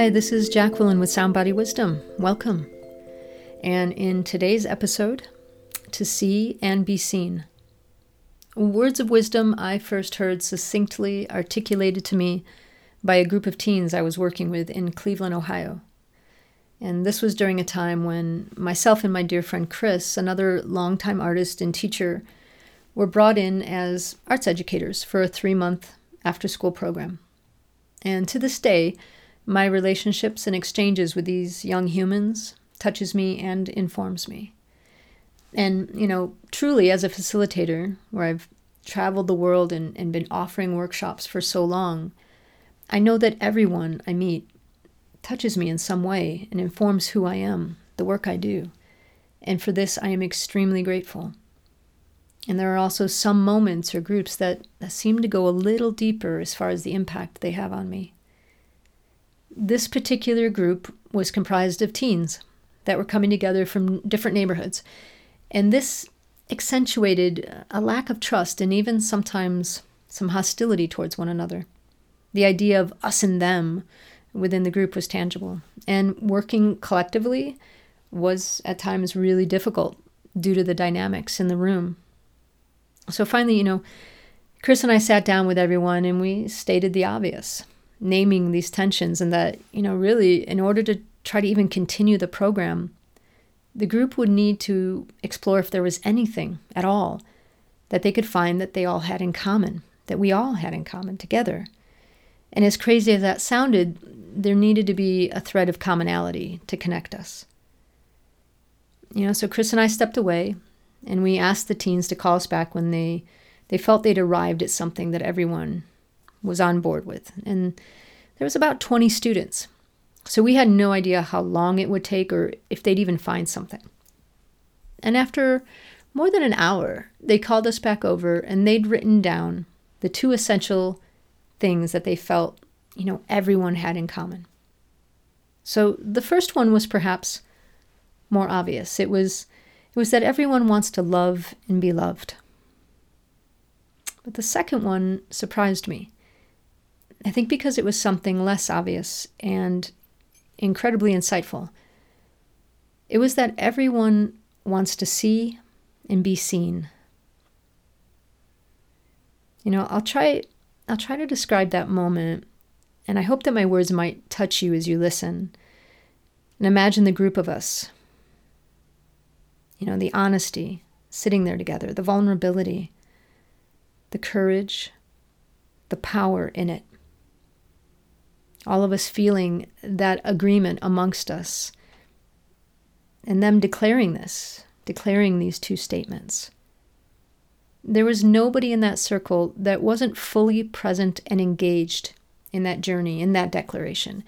Hi, this is Jacqueline with Sound Body Wisdom. Welcome. And in today's episode, to see and be seen. Words of wisdom I first heard succinctly articulated to me by a group of teens I was working with in Cleveland, Ohio. And this was during a time when myself and my dear friend Chris, another longtime artist and teacher, were brought in as arts educators for a 3-month after-school program. And to this day, my relationships and exchanges with these young humans touches me and informs me. And, truly as a facilitator, where I've traveled the world and been offering workshops for so long, I know that everyone I meet touches me in some way and informs who I am, the work I do. And for this, I am extremely grateful. And there are also some moments or groups that seem to go a little deeper as far as the impact they have on me. This particular group was comprised of teens that were coming together from different neighborhoods. And this accentuated a lack of trust and even sometimes some hostility towards one another. The idea of us and them within the group was tangible. And working collectively was at times really difficult due to the dynamics in the room. So finally, Chris and I sat down with everyone and we stated the obvious, naming these tensions, and that, really in order to try to even continue the program, the group would need to explore if there was anything at all that they could find that they all had in common, that we all had in common together. And as crazy as that sounded, there needed to be a thread of commonality to connect us. So Chris and I stepped away, and we asked the teens to call us back when they felt they'd arrived at something that everyone was on board with. And there was about 20 students. So we had no idea how long it would take or if they'd even find something. And after more than an hour, they called us back over and they'd written down the 2 essential things that they felt, everyone had in common. So the first one was perhaps more obvious. It was that everyone wants to love and be loved. But the second one surprised me. I think because it was something less obvious and incredibly insightful. It was that everyone wants to see and be seen. I'll try to describe that moment, and I hope that my words might touch you as you listen. And imagine the group of us. The honesty, sitting there together, the vulnerability, the courage, the power in it. All of us feeling that agreement amongst us, and them declaring these 2 statements. There was nobody in that circle that wasn't fully present and engaged in that journey, in that declaration.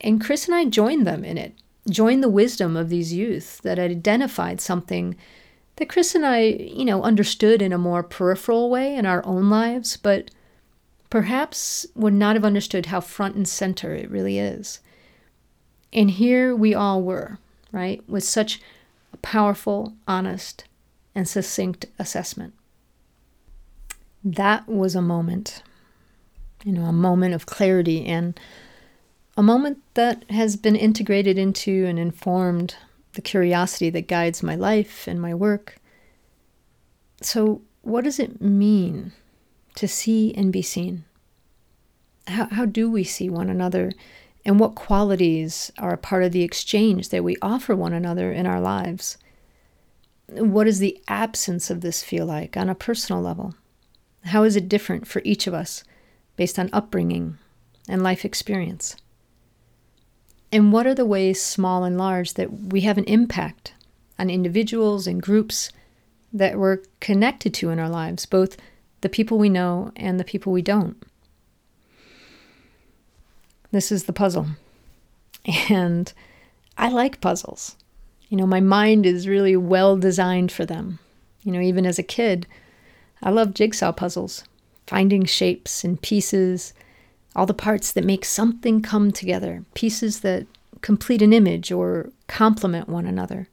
And Chris and I joined them in it, joined the wisdom of these youth that had identified something that Chris and I, understood in a more peripheral way in our own lives, but perhaps would not have understood how front and center it really is. And here we all were, right, with such a powerful, honest, and succinct assessment. That was a moment, a moment of clarity and a moment that has been integrated into and informed the curiosity that guides my life and my work. So what does it mean to see and be seen? How do we see one another, and what qualities are a part of the exchange that we offer one another in our lives? What does the absence of this feel like on a personal level? How is it different for each of us based on upbringing and life experience? And what are the ways, small and large, that we have an impact on individuals and groups that we're connected to in our lives, both the people we know and the people we don't? This is the puzzle. And I like puzzles. My mind is really well designed for them. Even as a kid, I loved jigsaw puzzles, finding shapes and pieces, all the parts that make something come together, pieces that complete an image or complement one another.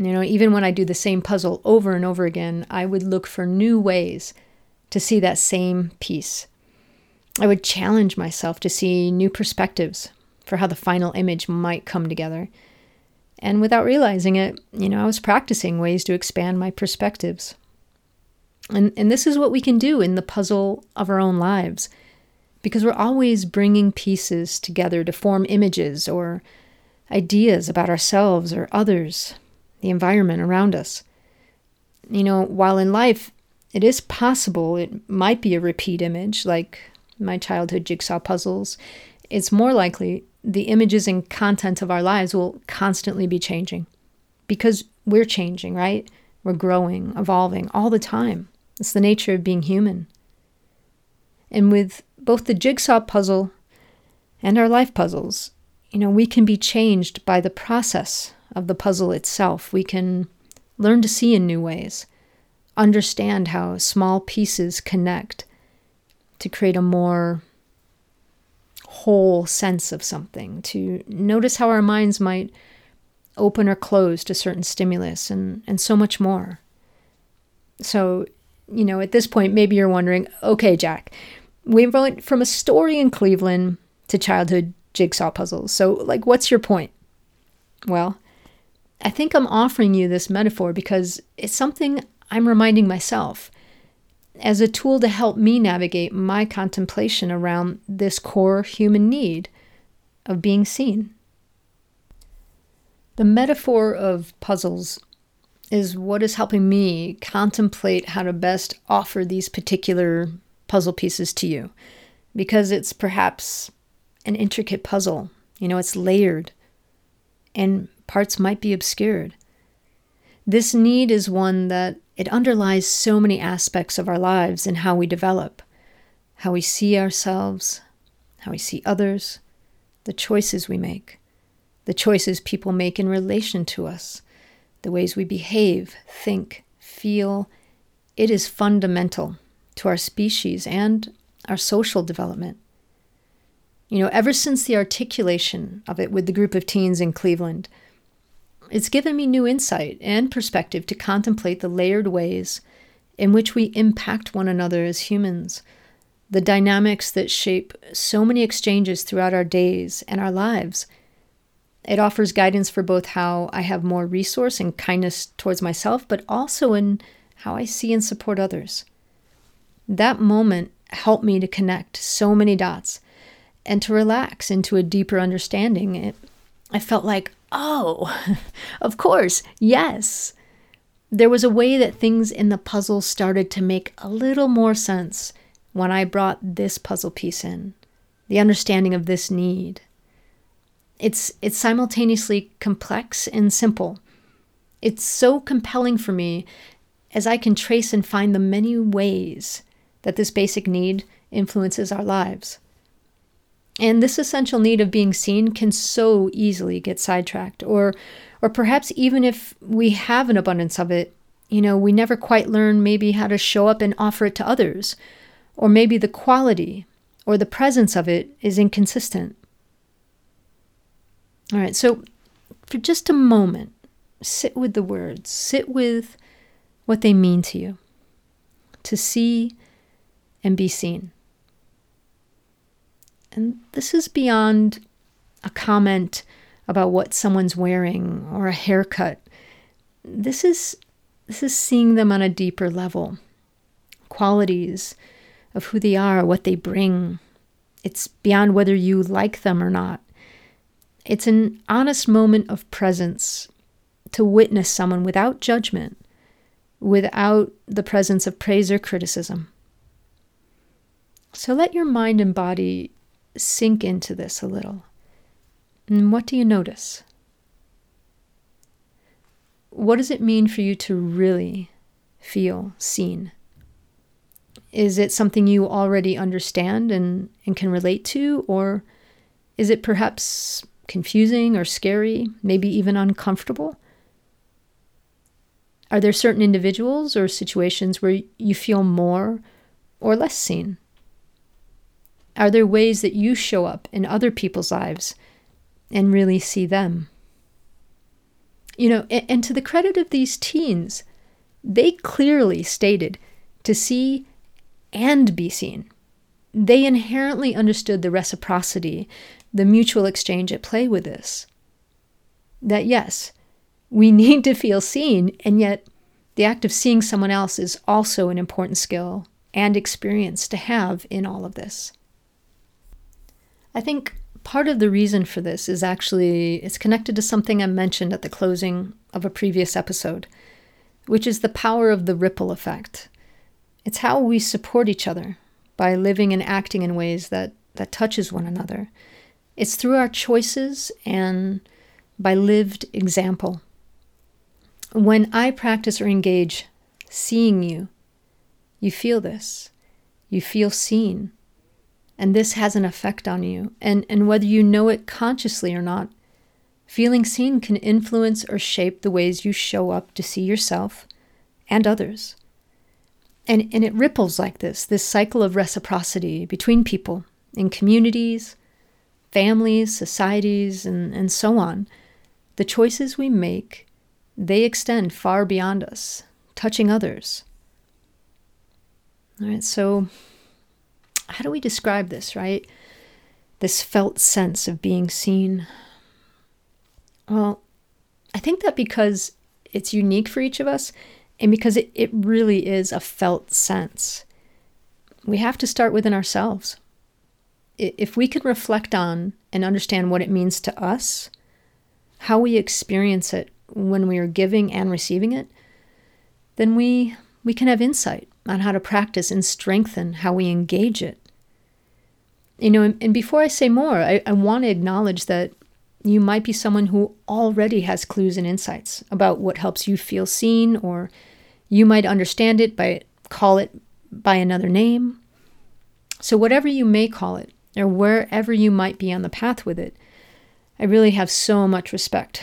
Even when I do the same puzzle over and over again, I would look for new ways to see that same piece. I would challenge myself to see new perspectives, for how the final image might come together. And without realizing it, I was practicing ways to expand my perspectives. And this is what we can do in the puzzle of our own lives, because we're always bringing pieces together to form images or ideas about ourselves or others, the environment around us. While in life, it is possible it might be a repeat image, like my childhood jigsaw puzzles, it's more likely the images and content of our lives will constantly be changing because we're changing, right? We're growing, evolving all the time. It's the nature of being human. And with both the jigsaw puzzle and our life puzzles, we can be changed by the process of the puzzle itself. We can learn to see in new ways, understand how small pieces connect to create a more whole sense of something, to notice how our minds might open or close to certain stimulus, and so much more. So, at this point, maybe you're wondering, okay, Jack, we went from a story in Cleveland to childhood jigsaw puzzles. So, what's your point? Well, I think I'm offering you this metaphor because it's something I'm reminding myself as a tool to help me navigate my contemplation around this core human need of being seen. The metaphor of puzzles is what is helping me contemplate how to best offer these particular puzzle pieces to you, because it's perhaps an intricate puzzle. It's layered and parts might be obscured. This need is one that it underlies so many aspects of our lives and how we develop, how we see ourselves, how we see others, the choices we make, the choices people make in relation to us, the ways we behave, think, feel. It is fundamental to our species and our social development. Ever since the articulation of it with the group of teens in Cleveland, it's given me new insight and perspective to contemplate the layered ways in which we impact one another as humans, the dynamics that shape so many exchanges throughout our days and our lives. It offers guidance for both how I have more resource and kindness towards myself, but also in how I see and support others. That moment helped me to connect so many dots and to relax into a deeper understanding. I felt like, oh, of course, yes. There was a way that things in the puzzle started to make a little more sense when I brought this puzzle piece in, the understanding of this need. It's simultaneously complex and simple. It's so compelling for me as I can trace and find the many ways that this basic need influences our lives. And this essential need of being seen can so easily get sidetracked, or perhaps even if we have an abundance of it, we never quite learn maybe how to show up and offer it to others, or maybe the quality or the presence of it is inconsistent. All right, so for just a moment, sit with the words, sit with what they mean to you, to see and be seen. And this is beyond a comment about what someone's wearing or a haircut. This is seeing them on a deeper level. Qualities of who they are, what they bring. It's beyond whether you like them or not. It's an honest moment of presence to witness someone without judgment, without the presence of praise or criticism. So let your mind and body sink into this a little. And what do you notice? What does it mean for you to really feel seen? Is it something you already understand and can relate to? Or is it perhaps confusing or scary, maybe even uncomfortable? Are there certain individuals or situations where you feel more or less seen? Are there ways that you show up in other people's lives and really see them? And to the credit of these teens, they clearly stated to see and be seen. they inherently understood the reciprocity, the mutual exchange at play with this. That yes, we need to feel seen, and yet the act of seeing someone else is also an important skill and experience to have in all of this. I think part of the reason for this is actually, it's connected to something I mentioned at the closing of a previous episode, which is the power of the ripple effect. It's how we support each other by living and acting in ways that touches one another. It's through our choices and by lived example. When I practice or engage seeing you, you feel this. You feel seen. And this has an effect on you. And whether you know it consciously or not, feeling seen can influence or shape the ways you show up to see yourself and others. And it ripples like this cycle of reciprocity between people in communities, families, societies, and so on. The choices we make, they extend far beyond us, touching others. All right, so how do we describe this, right? This felt sense of being seen. Well, I think that because it's unique for each of us, and because it really is a felt sense, we have to start within ourselves. If we can reflect on and understand what it means to us, how we experience it when we are giving and receiving it, then we can have insight on how to practice and strengthen how we engage it. You know, and before I say more, I want to acknowledge that you might be someone who already has clues and insights about what helps you feel seen, or you might understand it by call it by another name. So whatever you may call it, or wherever you might be on the path with it, I really have so much respect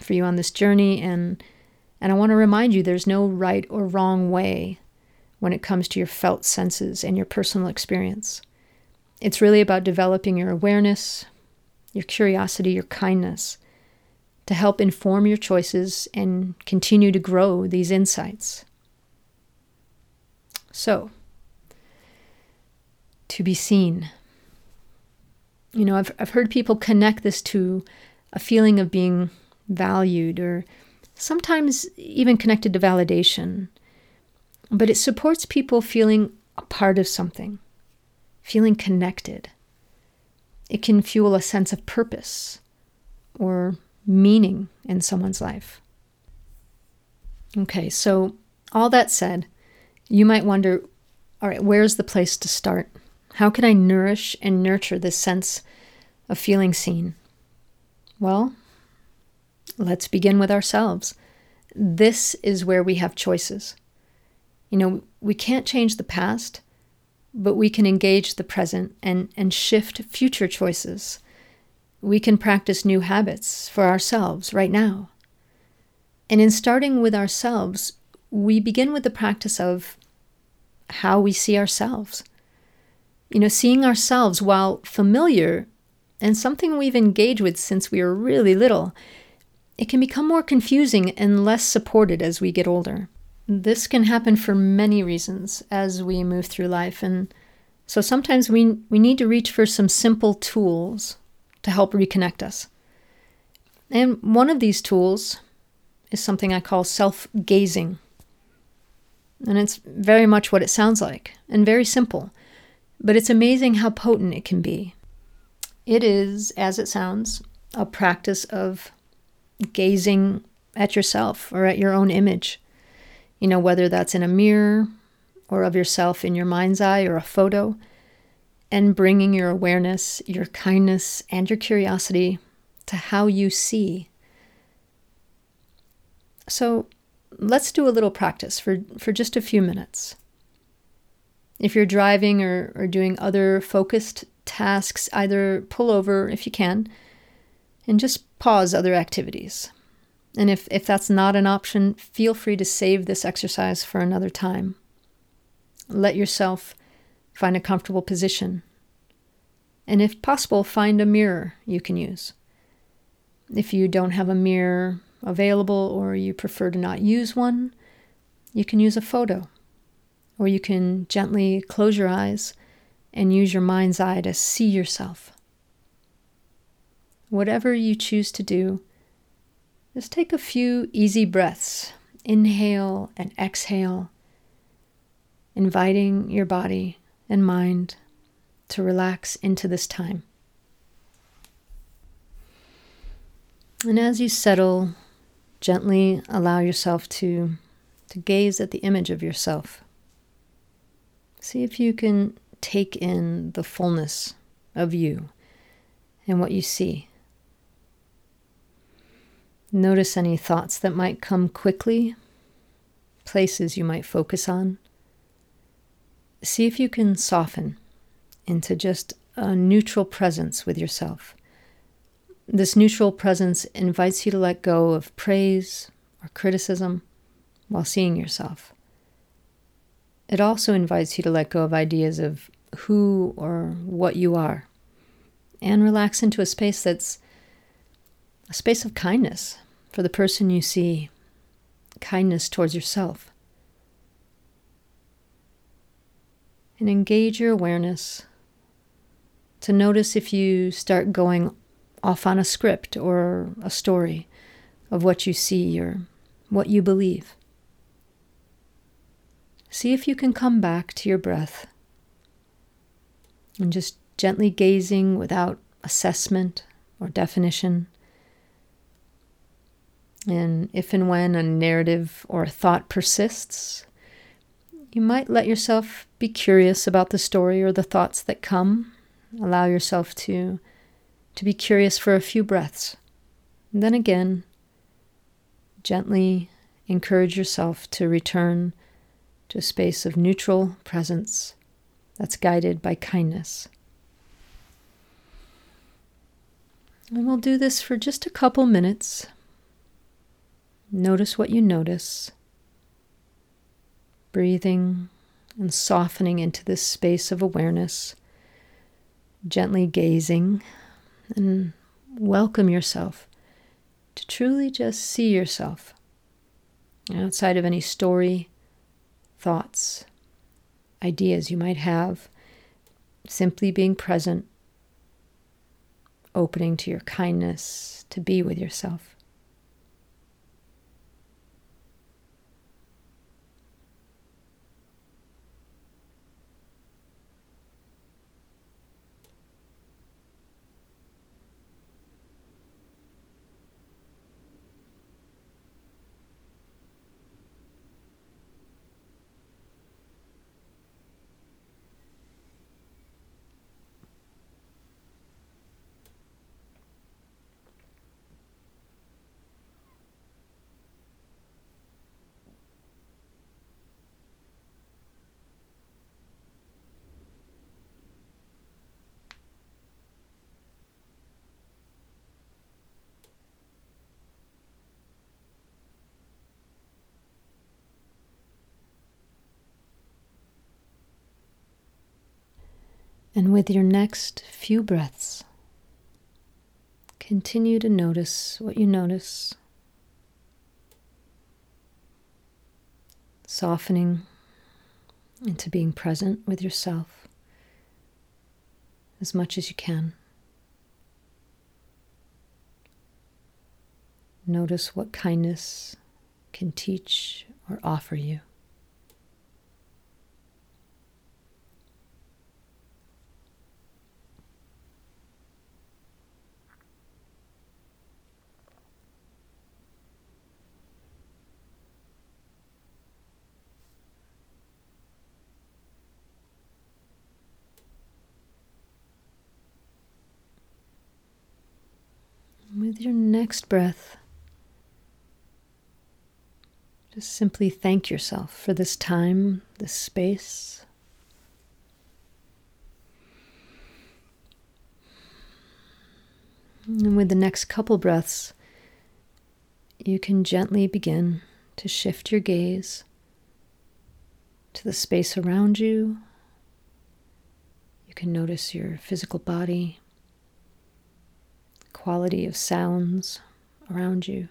for you on this journey, and I want to remind you there's no right or wrong way when it comes to your felt senses and your personal experience. It's really about developing your awareness, your curiosity, your kindness, to help inform your choices and continue to grow these insights. So, to be seen. You know, I've heard people connect this to a feeling of being valued, or sometimes even connected to validation. But it supports people feeling a part of something, feeling connected. It can fuel a sense of purpose or meaning in someone's life. Okay, so all that said, you might wonder, all right, where's the place to start? How can I nourish and nurture this sense of feeling seen? Well, let's begin with ourselves. This is where we have choices. You know, we can't change the past, but we can engage the present and shift future choices. We can practice new habits for ourselves right now. And in starting with ourselves, we begin with the practice of how we see ourselves. You know, seeing ourselves, while familiar and something we've engaged with since we were really little, it can become more confusing and less supported as we get older. This can happen for many reasons as we move through life, and so sometimes we need to reach for some simple tools to help reconnect us. And one of these tools is something I call self-gazing. And it's very much what it sounds like, and very simple, but it's amazing how potent it can be. It is, as it sounds, a practice of gazing at yourself or at your own image. You know, whether that's in a mirror or of yourself in your mind's eye or a photo, and bringing your awareness, your kindness, and your curiosity to how you see. So let's do a little practice for just a few minutes. If you're driving or doing other focused tasks, either pull over if you can and just pause other activities. And if that's not an option, feel free to save this exercise for another time. Let yourself find a comfortable position. And if possible, find a mirror you can use. If you don't have a mirror available, or you prefer to not use one, you can use a photo. Or you can gently close your eyes and use your mind's eye to see yourself. Whatever you choose to do, just take a few easy breaths. Inhale and exhale, inviting your body and mind to relax into this time. And as you settle, gently allow yourself to gaze at the image of yourself. See if you can take in the fullness of you and what you see. Notice any thoughts that might come quickly, places you might focus on. See if you can soften into just a neutral presence with yourself. This neutral presence invites you to let go of praise or criticism while seeing yourself. It also invites you to let go of ideas of who or what you are and relax into a space that's a space of kindness for the person you see, kindness towards yourself. And engage your awareness to notice if you start going off on a script or a story of what you see or what you believe. See if you can come back to your breath and just gently gazing without assessment or definition. And if and when a narrative or a thought persists, you might let yourself be curious about the story or the thoughts that come. Allow yourself to be curious for a few breaths. And then again, gently encourage yourself to return to a space of neutral presence that's guided by kindness. And we'll do this for just a couple minutes. Notice what you notice. Breathing and softening into this space of awareness, gently gazing, and welcome yourself to truly just see yourself outside of any story, thoughts, ideas you might have, simply being present, opening to your kindness to be with yourself. And with your next few breaths, continue to notice what you notice, softening into being present with yourself as much as you can. Notice what kindness can teach or offer you. With your next breath, just simply thank yourself for this time, this space. And with the next couple breaths, you can gently begin to shift your gaze to the space around you. You can notice your physical body, quality of sounds around you.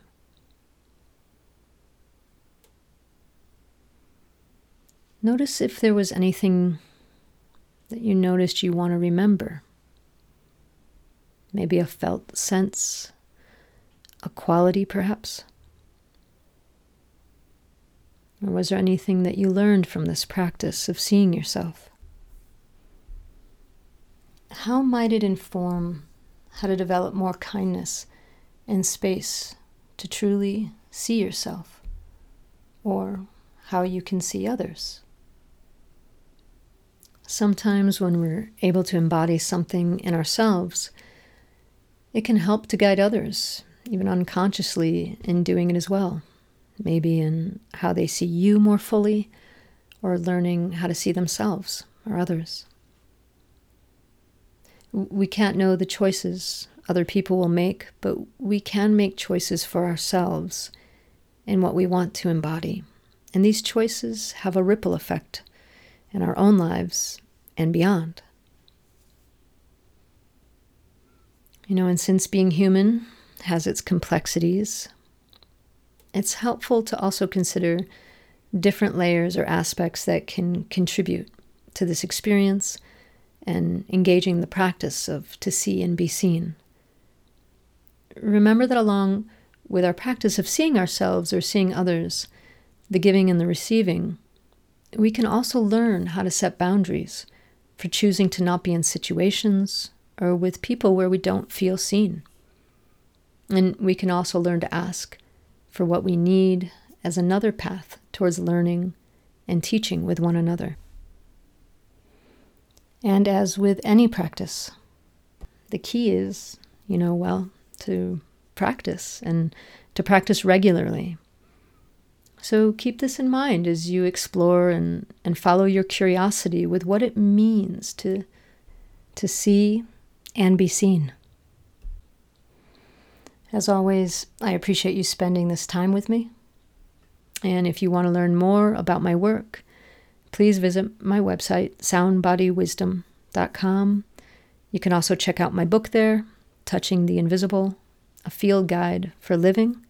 Notice if there was anything that you noticed you want to remember. Maybe a felt sense, a quality perhaps. Or was there anything that you learned from this practice of seeing yourself? How might it inform how to develop more kindness and space to truly see yourself, or how you can see others? Sometimes when we're able to embody something in ourselves, it can help to guide others, even unconsciously, in doing it as well. Maybe in how they see you more fully, or learning how to see themselves or others. We can't know the choices other people will make, but we can make choices for ourselves in what we want to embody. And these choices have a ripple effect in our own lives and beyond. And since being human has its complexities, it's helpful to also consider different layers or aspects that can contribute to this experience and engaging the practice of to see and be seen. Remember that along with our practice of seeing ourselves or seeing others, the giving and the receiving, we can also learn how to set boundaries for choosing to not be in situations or with people where we don't feel seen. And we can also learn to ask for what we need as another path towards learning and teaching with one another. And as with any practice, the key is, to practice and to practice regularly. So keep this in mind as you explore and follow your curiosity with what it means to see and be seen. As always, I appreciate you spending this time with me. And if you want to learn more about my work, please visit my website, soundbodywisdom.com. You can also check out my book there, Touching the Invisible, a field guide for living.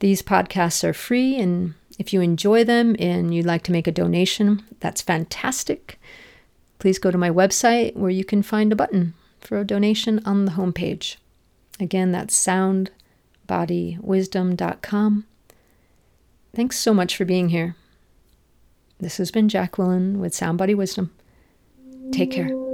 These podcasts are free, and if you enjoy them and you'd like to make a donation, that's fantastic. Please go to my website where you can find a button for a donation on the homepage. Again, that's soundbodywisdom.com. Thanks so much for being here. This has been Jacqueline with Sound Body Wisdom. Take care.